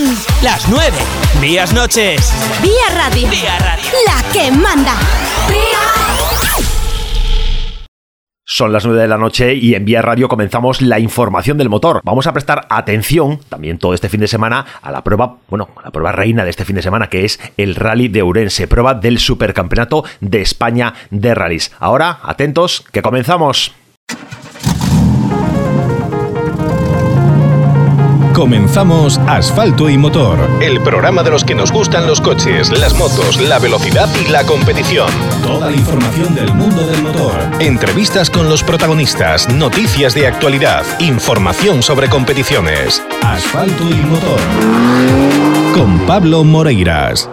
Son las 9. Días noches. Vía Radio. La que manda. Son las 9 de la noche y en Vía Radio comenzamos la información del motor. Vamos a prestar atención también todo este fin de semana a la prueba reina de este fin de semana, que es el Rally de Ourense, prueba del Supercampeonato de España de Rallies. Ahora, atentos, que comenzamos. Comenzamos Asfalto y Motor, el programa de los que nos gustan los coches, las motos, la velocidad y la competición. Toda la información del mundo del motor. Entrevistas con los protagonistas, noticias de actualidad, información sobre competiciones. Asfalto y Motor. Con Pablo Moreiras.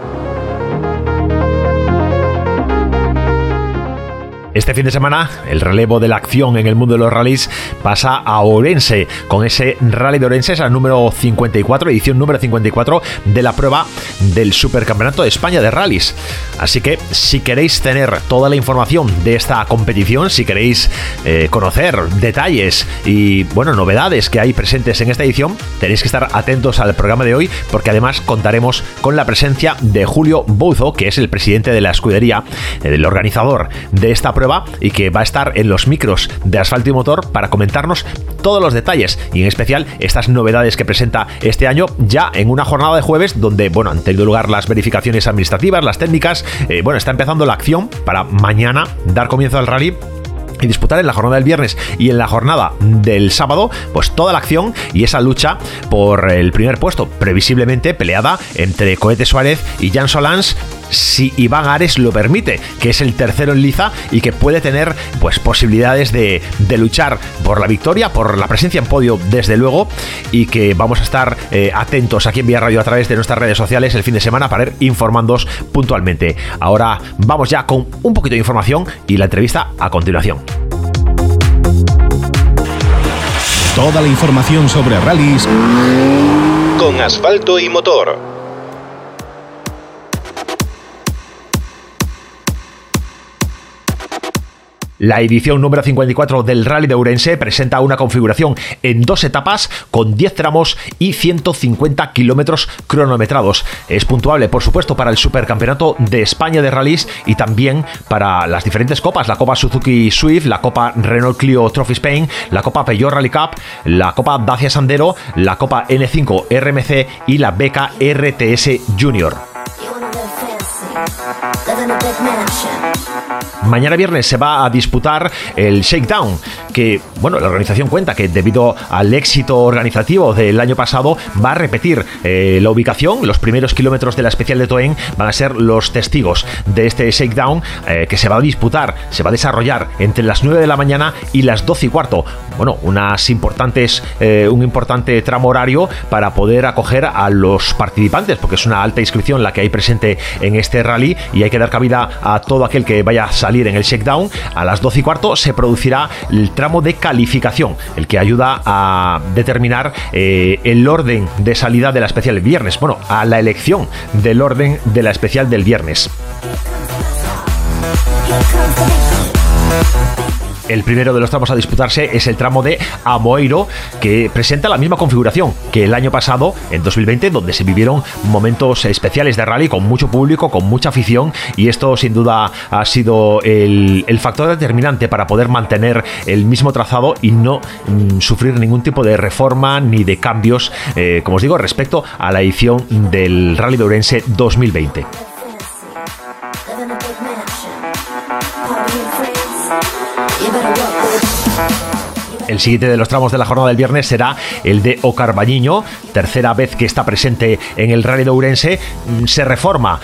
Este fin de semana, el relevo de la acción en el mundo de los rallies pasa a Ourense, con ese Rally de Ourense, es la número 54, edición número 54 de la prueba del Supercampeonato de España de Rallies. Así que, si queréis tener toda la información de esta competición, si queréis conocer detalles y, novedades que hay presentes en esta edición, tenéis que estar atentos al programa de hoy, porque además contaremos con la presencia de Julio Bouzo, que es el presidente de la escudería, el organizador de esta prueba, y que va a estar en los micros de Asfalto y Motor para comentarnos todos los detalles y en especial estas novedades que presenta este año, ya en una jornada de jueves donde han tenido lugar las verificaciones administrativas, las técnicas, está empezando la acción para mañana dar comienzo al rally y disputar en la jornada del viernes y en la jornada del sábado pues toda la acción y esa lucha por el primer puesto, previsiblemente peleada entre Cohete Suárez y Jan Solans, si Iván Ares lo permite, que es el tercero en liza y que puede tener posibilidades de luchar por la victoria, por la presencia en podio, desde luego, y que vamos a estar atentos aquí en Vía Radio a través de nuestras redes sociales el fin de semana para ir informándoos puntualmente. Ahora vamos ya con un poquito de información y la entrevista a continuación. Toda la información sobre rallies con Asfalto y Motor. La edición número 54 del Rally de Ourense presenta una configuración en dos etapas con 10 tramos y 150 kilómetros cronometrados. Es puntuable, por supuesto, para el Supercampeonato de España de Rallys y también para las diferentes copas, la Copa Suzuki Swift, la Copa Renault Clio Trophy Spain, la Copa Peugeot Rally Cup, la Copa Dacia Sandero, la Copa N5 RMC y la Beca RTS Junior. Mañana viernes se va a disputar el Shakedown, que la organización cuenta que debido al éxito organizativo del año pasado va a repetir la ubicación. Los primeros kilómetros de la especial de Toen van a ser los testigos de este Shakedown que se va a disputar, se va a desarrollar entre las 9 de la mañana y las 12 y cuarto. Un importante tramo horario para poder acoger a los participantes, porque es una alta inscripción la que hay presente en este rally y hay que dar cabida a todo aquel que vaya a salir en el Shakedown. A las 12 y cuarto se producirá el tramo de calificación, el que ayuda a determinar el orden de salida de la especial del viernes, a la elección del orden de la especial del viernes. El primero de los tramos a disputarse es el tramo de Amoeiro, que presenta la misma configuración que el año pasado, en 2020, donde se vivieron momentos especiales de rally con mucho público, con mucha afición, y esto sin duda ha sido el factor determinante para poder mantener el mismo trazado y no sufrir ningún tipo de reforma ni de cambios, como os digo, respecto a la edición del Rally de Ourense 2020. El siguiente de los tramos de la jornada del viernes será el de Ocarbañiño, tercera vez que está presente en el Rally de Ourense. Se reforma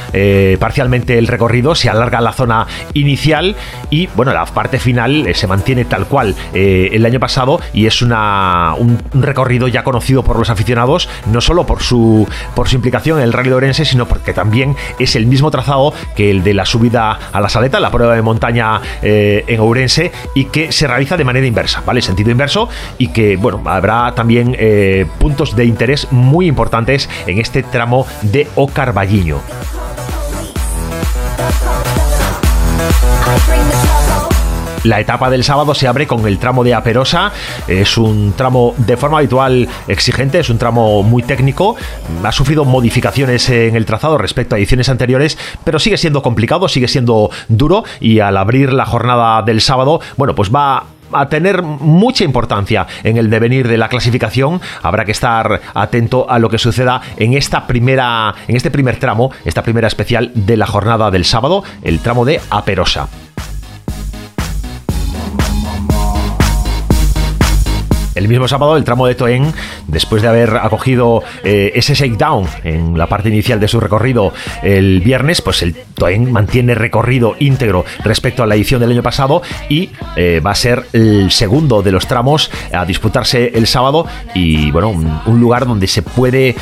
parcialmente el recorrido, se alarga la zona inicial y la parte final se mantiene tal cual el año pasado, y es un recorrido ya conocido por los aficionados, no solo por su implicación en el Rally de Ourense, sino porque también es el mismo trazado que el de la subida a la Saleta, la prueba de montaña en Ourense, y que se realiza de manera inversa, ¿vale? Sentido inverso, y que habrá también puntos de interés muy importantes en este tramo de Ocarbañiño. La etapa del sábado se abre con el tramo de Aperosa. Es un tramo de forma habitual exigente, es un tramo muy técnico. Ha sufrido modificaciones en el trazado respecto a ediciones anteriores, pero sigue siendo complicado, sigue siendo duro, y al abrir la jornada del sábado, bueno, pues va a tener mucha importancia en el devenir de la clasificación. Habrá que estar atento a lo que suceda en este primer tramo, esta primera especial de la jornada del sábado, el tramo de Aperosa. El mismo sábado, el tramo de Toén, después de haber acogido ese shakedown en la parte inicial de su recorrido el viernes, pues el Toén mantiene recorrido íntegro respecto a la edición del año pasado y va a ser el segundo de los tramos a disputarse el sábado. Y bueno, un lugar donde se puede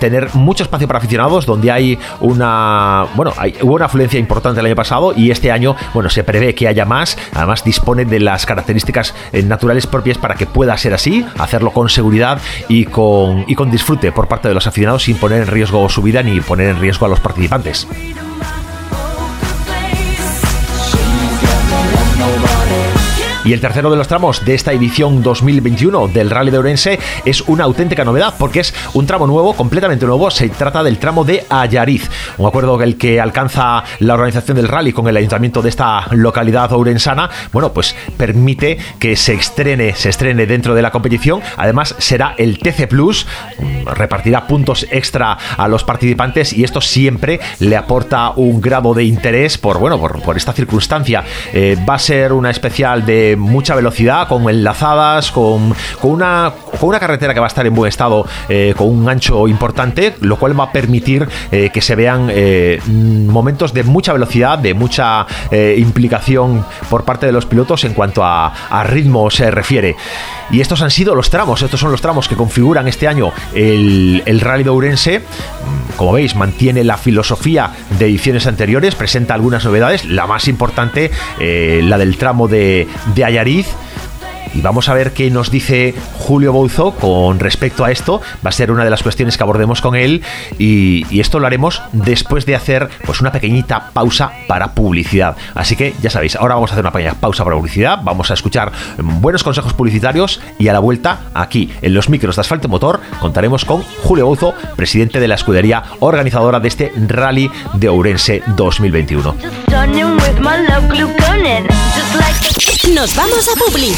tener mucho espacio para aficionados, donde hubo una afluencia importante el año pasado, y este año, bueno, se prevé que haya más. Además, dispone de las características naturales propias para que pueda ser así, hacerlo con seguridad y con disfrute por parte de los aficionados, sin poner en riesgo su vida ni poner en riesgo a los participantes. Y el tercero de los tramos de esta edición 2021 del Rally de Ourense es una auténtica novedad, porque es un tramo nuevo, completamente nuevo. Se trata del tramo de Allariz, un acuerdo el que alcanza la organización del rally con el ayuntamiento de esta localidad ourensana. Bueno, pues permite que se estrene dentro de la competición. Además, será el TC Plus, repartirá puntos extra a los participantes, y esto siempre le aporta un grado de interés por esta circunstancia. Va a ser una especial de mucha velocidad, con enlazadas, con una carretera que va a estar en buen estado, con un ancho importante, lo cual va a permitir que se vean momentos de mucha velocidad, de mucha implicación por parte de los pilotos en cuanto a ritmo se refiere. Y estos son los tramos que configuran este año el Rally de Ourense. Como veis, mantiene la filosofía de ediciones anteriores, presenta algunas novedades, la más importante, la del tramo de Allariz. Y vamos a ver qué nos dice Julio Bouzo con respecto a esto. Va a ser una de las cuestiones que abordemos con él, y esto lo haremos después de hacer pues una pequeñita pausa para publicidad. Así que ya sabéis, ahora vamos a hacer una pequeña pausa para publicidad, vamos a escuchar buenos consejos publicitarios, y a la vuelta, aquí en los micros de Asfalto y Motor, contaremos con Julio Bouzo, presidente de la escudería organizadora de este Rally de Ourense 2021. Nos vamos a Publi.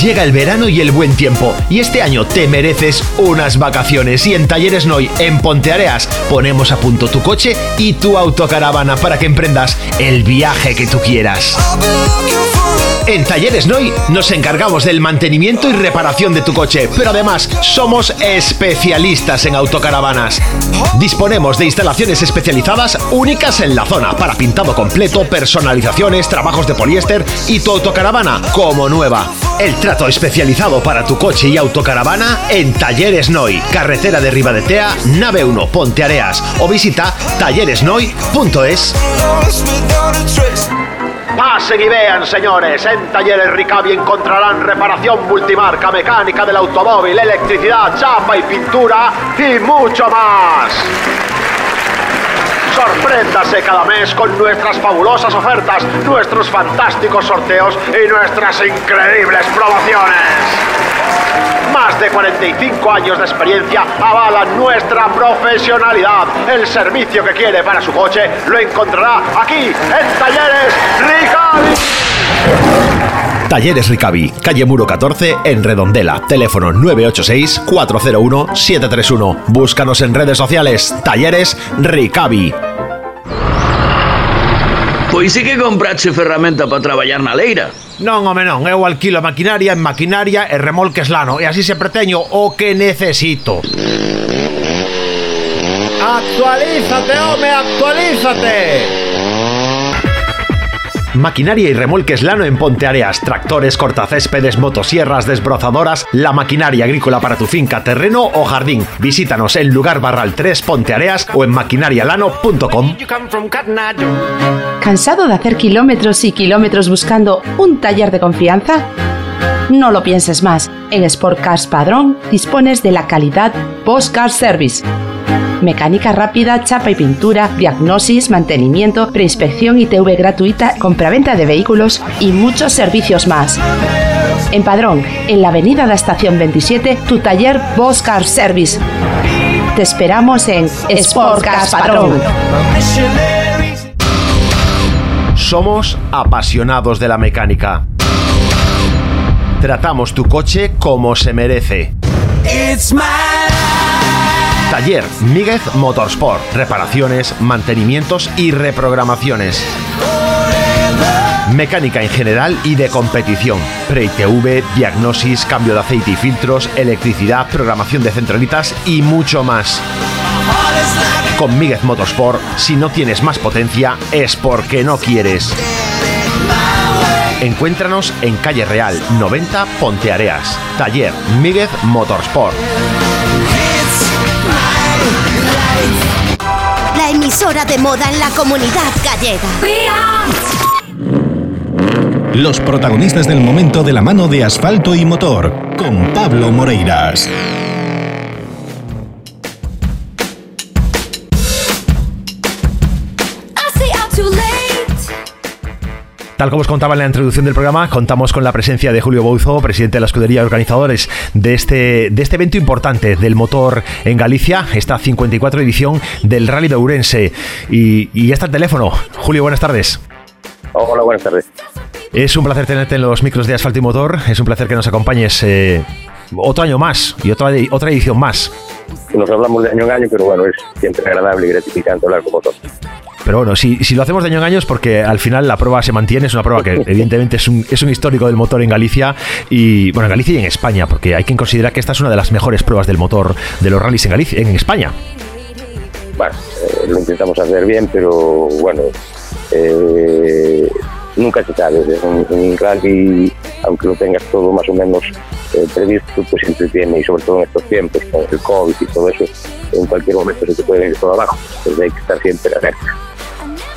Llega el verano y el buen tiempo, y este año te mereces unas vacaciones, y en Talleres Noy, en Ponteareas, ponemos a punto tu coche y tu autocaravana para que emprendas el viaje que tú quieras. En Talleres Noy nos encargamos del mantenimiento y reparación de tu coche, pero además somos especialistas en autocaravanas. Disponemos de instalaciones especializadas únicas en la zona para pintado completo, personalizaciones, trabajos de poliéster y tu autocaravana como nueva. El trato especializado para tu coche y autocaravana en Talleres Noy, carretera de Ribadetea, nave 1, Ponteareas, o visita talleresnoy.es. Pasen y vean, señores, en Talleres Ricabi encontrarán reparación multimarca, mecánica del automóvil, electricidad, chapa y pintura y mucho más. Sorpréndase cada mes con nuestras fabulosas ofertas, nuestros fantásticos sorteos y nuestras increíbles promociones. Más de 45 años de experiencia avalan nuestra profesionalidad. El servicio que quiere para su coche lo encontrará aquí en Talleres Ricabi. Talleres Ricabi, calle Muro 14 en Redondela. Teléfono 986-401-731. Búscanos en redes sociales. Talleres Ricabi. Pois sí que comprache ferramenta para traballar na leira. Non, home, non, eu alquilo maquinaria en Maquinaria e Remolques Lano, e así se preteño o que necesito. Actualízate, home, actualízate. Maquinaria y Remolques Lano en Ponteareas. Tractores, cortacéspedes, motosierras, desbrozadoras, la maquinaria agrícola para tu finca, terreno o jardín. Visítanos en Lugar Barral 3 Ponteareas o en maquinarialano.com. ¿Cansado de hacer kilómetros y kilómetros buscando un taller de confianza? No lo pienses más. En Sport Cars Padrón dispones de la calidad Post Car Service. mecánica rápida, chapa y pintura, diagnosis, mantenimiento, preinspección, ITV gratuita, compraventa de vehículos y muchos servicios más. En Padrón, en la avenida de la Estación 27, tu taller Bosch Car Service. Te esperamos en Sport Cars Padrón. Somos apasionados de la mecánica. Tratamos tu coche como se merece. Taller Míguez Motorsport. Reparaciones, mantenimientos y reprogramaciones. Mecánica en general y de competición. Pre-ITV, diagnosis, cambio de aceite y filtros, electricidad, programación de centralitas y mucho más. Con Míguez Motorsport, si no tienes más potencia, es porque no quieres. Encuéntranos en Calle Real 90 Ponteareas. Taller Míguez Motorsport. La emisora de moda en la comunidad gallega. Los protagonistas del momento de la mano de Asfalto y Motor, con Pablo Moreiras. Tal como os contaba en la introducción del programa, contamos con la presencia de Julio Bouzo, presidente de la escudería y organizadores de este evento importante del motor en Galicia, esta 54 edición del Rally de Ourense. Y ya está el teléfono. Julio, buenas tardes. Hola, buenas tardes. Es un placer tenerte en los micros de Asfalto y Motor. Es un placer que nos acompañes otro año más y otra edición más. Nos hablamos de año en año, pero bueno, es siempre agradable y gratificante hablar con vosotros. Pero bueno, si lo hacemos de año en año es porque al final la prueba se mantiene. Es una prueba que evidentemente es un histórico del motor en Galicia. Y bueno, en Galicia y en España, porque hay quien considera que esta es una de las mejores pruebas del motor de los rallies en Galicia, en España. Bueno, lo intentamos hacer bien, pero bueno... nunca se sabe, un rally, aunque lo tengas todo más o menos previsto, pues siempre tiene, y sobre todo en estos tiempos, con el COVID y todo eso, en cualquier momento se te puede ir todo abajo, entonces hay que estar siempre alerta.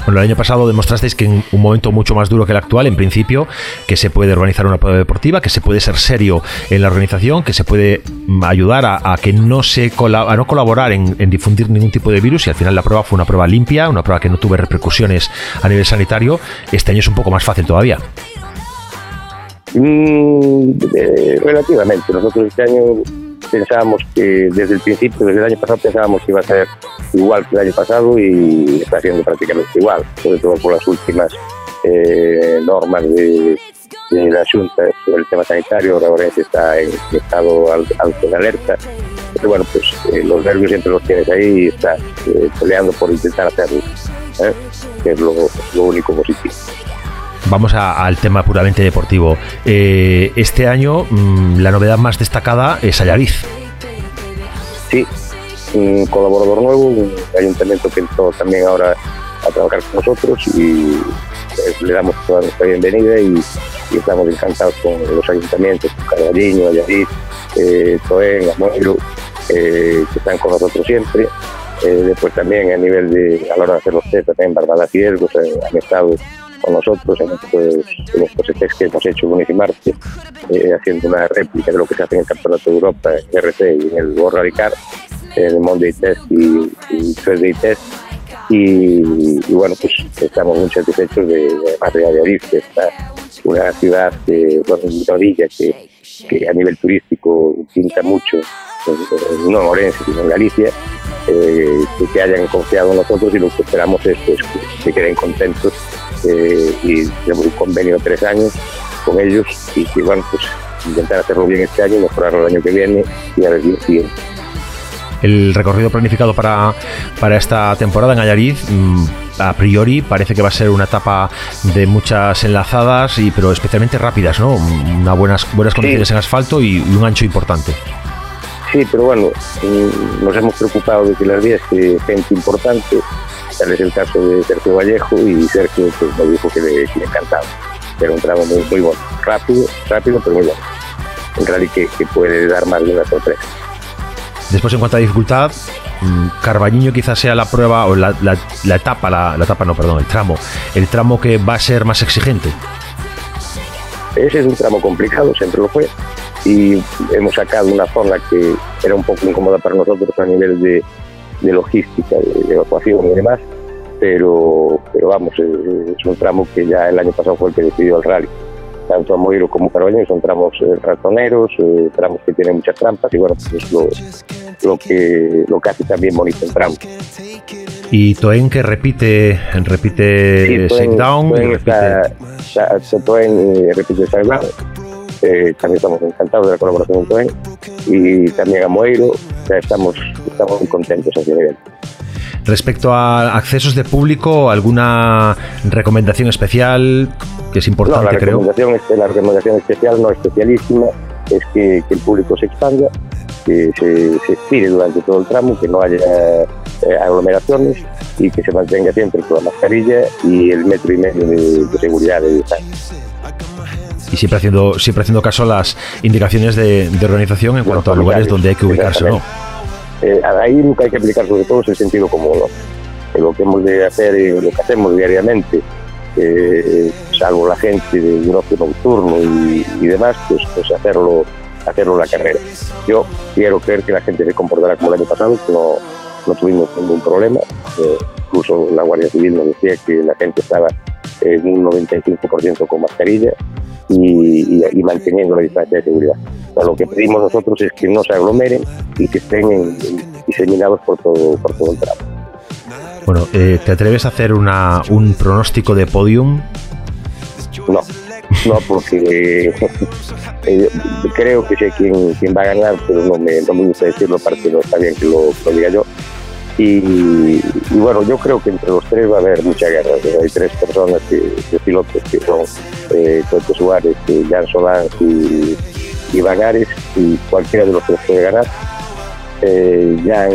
Bueno, el año pasado demostrasteis que en un momento mucho más duro que el actual, en principio, que se puede organizar una prueba deportiva, que se puede ser serio en la organización, que se puede ayudar a no colaborar en difundir ningún tipo de virus, y al final la prueba fue una prueba limpia, una prueba que no tuvo repercusiones a nivel sanitario. Este año es un poco más fácil todavía. Relativamente. Nosotros este año pensábamos que desde el principio, desde el año pasado, pensábamos que iba a ser igual que el año pasado y está siendo prácticamente igual, sobre todo por las últimas normas de la Xunta sobre el tema sanitario. Ahora está en estado alto de alerta, pero bueno, pues los nervios siempre los tienes ahí y estás peleando por intentar hacerlo, que es lo único positivo. Vamos al tema puramente deportivo. Este año la novedad más destacada es Allariz. Sí, un colaborador nuevo, un ayuntamiento que entró también ahora a trabajar con nosotros y le damos toda nuestra bienvenida y estamos encantados con los ayuntamientos, con Carballiño, Allariz, Toén, Amoeiro, que están con nosotros siempre. Después también a la hora de hacer los test, también Barbadas y Ergos han estado con nosotros en estos test que hemos hecho lunes y martes, haciendo una réplica de lo que se hace en el Campeonato de Europa, en el RC y en el World Rally Car, en el Monday Test y Thursday Test. Y bueno, pues estamos muy satisfechos de Allariz, que está una ciudad, una orilla que a nivel turístico pinta mucho, no en Ourense, sino en Galicia, que hayan confiado en nosotros, y lo que esperamos es que se queden contentos. Y tenemos un convenio de 3 años con ellos y que van, pues, intentar hacerlo bien este año, mejorarlo el año que viene y a ver si sigue. El recorrido planificado para esta temporada en Allariz, a priori parece que va a ser una etapa de muchas enlazadas, pero especialmente rápidas, ¿no? Unas buenas condiciones, sí, en asfalto y un ancho importante. Sí, pero bueno, nos hemos preocupado de que las vías que gente importante, tal es el caso de Sergio Vallejo, y Sergio pues nos dijo que le encantaba. Era un tramo muy, muy bueno, rápido pero muy bueno. Un rally que puede dar más de una sorpresa. Después, en cuanto a dificultad, Carballiño quizás sea la prueba o el tramo que va a ser más exigente. Ese es un tramo complicado, siempre lo fue, y hemos sacado una zona que era un poco incómoda para nosotros a nivel de de logística, de evacuación y demás, pero vamos, es un tramo que ya el año pasado fue el que decidió el rally. Tanto a Moiro como Carballo son tramos ratoneros, tramos que tienen muchas trampas, y bueno, pues es lo que hace también bonito el tramo. Y Toen, que repite Shakedown, repite Shakedown. También estamos encantados de la colaboración con él, y también a Moeiro, ya estamos muy contentos a ese nivel. Respecto a accesos de público, ¿alguna recomendación especial que es importante? No, la recomendación especial, no especialísima, es que el público se expanda, que se estire durante todo el tramo, que no haya aglomeraciones y que se mantenga siempre con la mascarilla y el metro y medio de seguridad de distancia. Y siempre haciendo caso a las indicaciones de organización en cuanto a lugares donde hay que ubicarse, ¿no? Ahí nunca hay que aplicar, sobre todo, el sentido común, ¿no? Lo que hemos de hacer y lo que hacemos diariamente, salvo la gente de un ocio nocturno y demás, pues hacerlo en la carrera. Yo quiero creer que la gente se comportará como el año pasado, que no tuvimos ningún problema. Incluso la Guardia Civil nos decía que la gente estaba en un 95% con mascarilla y manteniendo la distancia de seguridad. Pero lo que pedimos nosotros es que no se aglomeren y que estén diseminados por todo el tramo. Bueno, ¿te atreves a hacer un pronóstico de podium? No, porque creo que sé quién va a ganar, pero no me gusta decirlo, aparte no está bien que lo diga yo. Y bueno, yo creo que entre los tres va a haber mucha guerra. Hay tres personas, tres pilotos, que son Cohete Suárez, Jan Solans y Iván Ares, y cualquiera de los tres puede ganar. Jan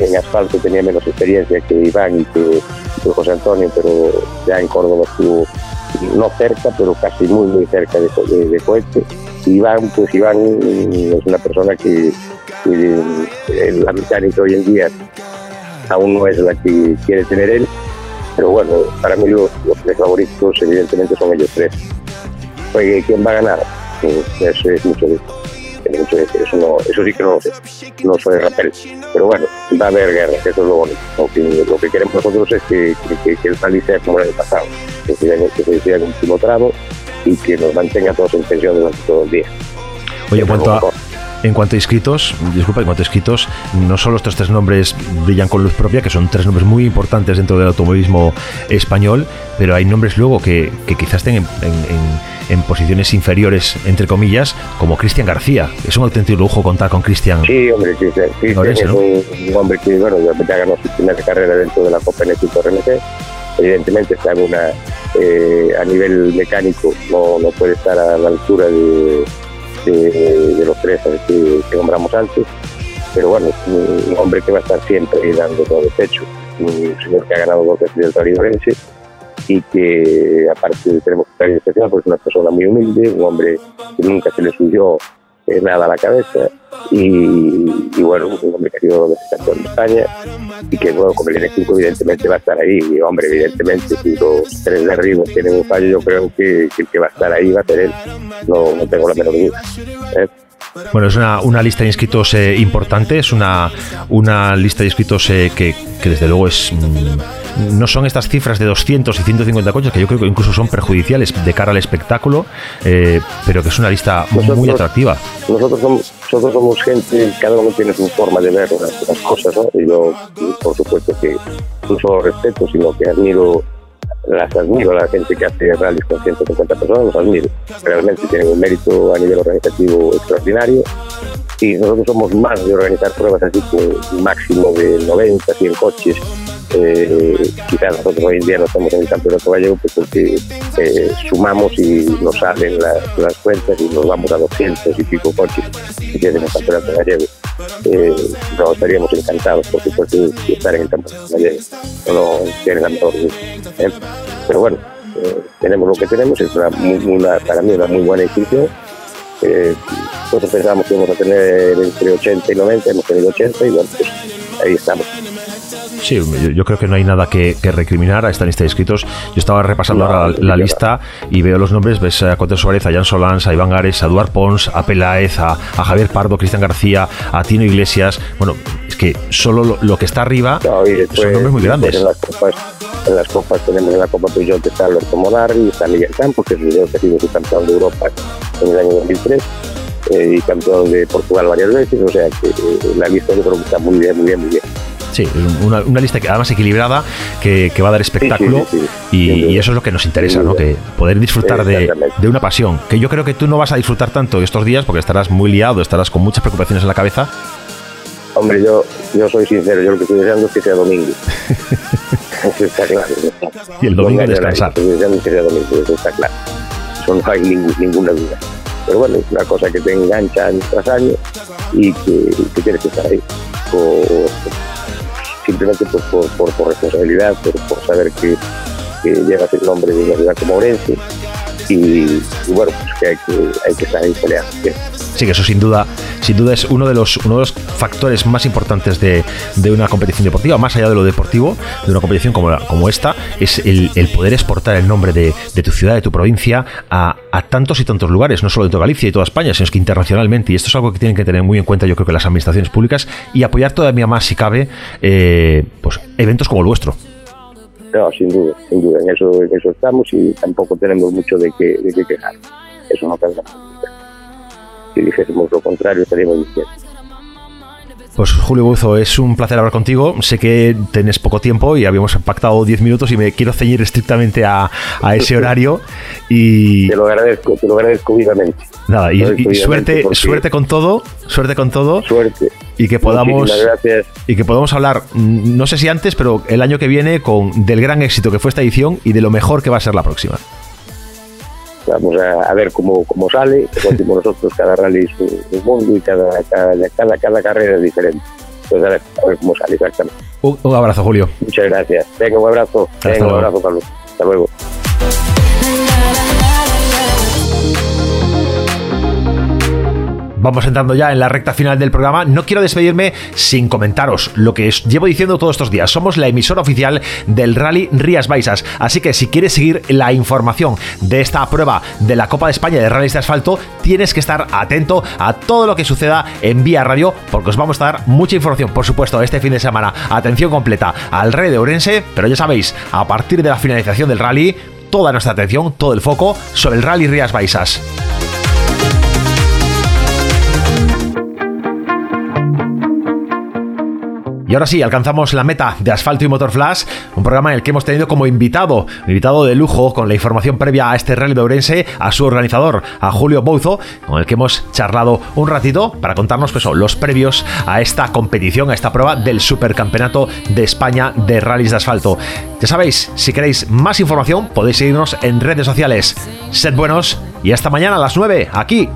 en asfalto tenía menos experiencia que Iván y que José Antonio, pero ya en Córdoba estuvo no cerca, pero casi muy, muy cerca de Cohete. Iván es una persona que la mecánica hoy en día aún no es la que quiere tener él, pero bueno, para mí los tres favoritos evidentemente son ellos tres. Oye, ¿quién va a ganar? Eso es mucho de eso, eso sí que no soy rapel, pero bueno, va a haber guerra, eso es lo bonito. Lo que queremos nosotros es que el rally sea como el año pasado, que se decida en un último tramo y que nos mantenga todos en tensión durante todo el día. Oye, en cuanto a inscritos, no solo estos tres nombres brillan con luz propia, que son tres nombres muy importantes dentro del automovilismo español, pero hay nombres luego que quizás estén en posiciones inferiores, entre comillas, como Cristian García. Es un auténtico lujo contar con Cristian. Sí, hombre, Cristian Orense, ¿no? Un hombre que, bueno, ya ganó su primera carrera dentro de la Copa N5 RMC. Evidentemente está en a nivel mecánico, no puede estar a la altura de los tres que nombramos antes, pero bueno, es un hombre que va a estar siempre dando todo el pecho, un señor que ha ganado dos veces el Rally de Ourense y que, aparte, tenemos que estar en especial porque es una persona muy humilde, un hombre que nunca se le subió nada a la cabeza y bueno, un hombre que ha sido dos veces campeón de España y que luego, con el N5, evidentemente va a estar ahí. Y hombre, evidentemente, si los tres de arriba tienen un fallo, yo creo que el que va a estar ahí va a ser él, no tengo la menor duda, ¿eh? Bueno, es una lista de inscritos importante, es una lista de inscritos que desde luego es... no son estas cifras de 200 y 150 coches, que yo creo que incluso son perjudiciales de cara al espectáculo, pero que es una lista muy atractiva. Nosotros somos gente, cada uno tiene su forma de ver las cosas, ¿no? Y yo, por supuesto, que no solo respeto, sino que admiro a la gente que hace rallies con 150 personas, los admiro. Realmente tienen un mérito a nivel organizativo extraordinario. Y nosotros somos más de organizar pruebas así con un máximo de 90, 100 coches. Quizás nosotros hoy en día no estamos en el campeonato gallego, pues porque sumamos y nos salen las cuentas y nos vamos a 200 y pico coches que tienen el campeonato gallego. No estaríamos encantados, por supuesto, de estar en el campeonato gallego, no tienen la mejor, pero bueno, tenemos lo que tenemos. Es para mí una muy buena inscripción. Nosotros pensábamos que íbamos a tener entre 80 y 90, hemos tenido 80 y bueno, pues ahí estamos. Sí, yo creo que no hay nada que recriminar a esta lista de inscritos. Yo estaba repasando ahora la lista y veo los nombres. Ves a Cohete Suárez, a Jan Solans, a Iván Ares, a Duarte Pons, a Peláez, a Javier Pardo, Cristian García, a Tino Iglesias. Bueno, es que que solo lo que está arriba no, después, son nombres muy grandes. En las copas tenemos en la Copa Peugeot que está Alberto Modar y está Miguel Campos, que es el que ha sido campeón de Europa en el año 2003 y campeón de Portugal varias veces, o sea que la lista yo creo que está muy bien, muy bien, muy bien. Sí, una lista que además equilibrada, que va a dar espectáculo, y eso es lo que nos interesa, ¿no? Que poder disfrutar de una pasión, que yo creo que tú no vas a disfrutar tanto estos días porque estarás muy liado, estarás con muchas preocupaciones en la cabeza. Hombre, yo soy sincero, yo lo que estoy deseando es que sea domingo. Eso está claro. Y el domingo descansar. Estoy deseando que sea domingo, eso está claro. Eso no hay ninguna duda. Pero bueno, es una cosa que te engancha año tras año y que tienes que estar ahí. Simplemente por responsabilidad, por saber que llevas el nombre de una ciudad como Ourense y bueno, pues que hay que estar ahí peleando. Sí, que eso sin duda es uno de los factores más importantes de una competición deportiva, más allá de lo deportivo, de una competición como esta, es el poder exportar el nombre de tu ciudad, de tu provincia, a tantos y tantos lugares, no solo dentro de Galicia y toda España, sino que internacionalmente, y esto es algo que tienen que tener muy en cuenta, yo creo que las administraciones públicas, y apoyar todavía más, si cabe, pues eventos como el vuestro. No, sin duda, en eso estamos y tampoco tenemos mucho de qué quejar, eso no cambia. Si dijésemos lo contrario, estaríamos diciendo. Pues Julio Bouzo, es un placer hablar contigo. Sé que tenés poco tiempo y habíamos pactado 10 minutos y me quiero ceñir estrictamente a ese horario. Y te lo agradezco vivamente. Nada, y suerte con todo. Suerte. Y que podamos, hablar, no sé si antes, pero el año que viene, del gran éxito que fue esta edición y de lo mejor que va a ser la próxima. Vamos a ver cómo sale, como nosotros, cada rally es un mundo y cada carrera es diferente. Entonces a ver cómo sale exactamente. Un abrazo, Julio. Muchas gracias. Venga, un abrazo. Venga, un abrazo, Pablo. Hasta luego. Vamos entrando ya en la recta final del programa. No quiero despedirme sin comentaros lo que llevo diciendo todos estos días. Somos la emisora oficial del Rally Rías Baixas, así que si quieres seguir la información de esta prueba de la Copa de España de Rallys de Asfalto, tienes que estar atento a todo lo que suceda en Vía Radio, porque os vamos a dar mucha información, por supuesto, este fin de semana. Atención completa al Rally de Ourense, pero ya sabéis, a partir de la finalización del rally, toda nuestra atención, todo el foco sobre el Rally Rías Baixas. Y ahora sí, alcanzamos la meta de Asfalto y Motor Flash, un programa en el que hemos tenido como invitado de lujo, con la información previa a este Rally de Ourense, a su organizador, a Julio Bouzo, con el que hemos charlado un ratito para contarnos pues, los previos a esta competición, a esta prueba del Supercampeonato de España de Rallys de Asfalto. Ya sabéis, si queréis más información podéis seguirnos en redes sociales. Sed buenos y hasta mañana a las 9, aquí.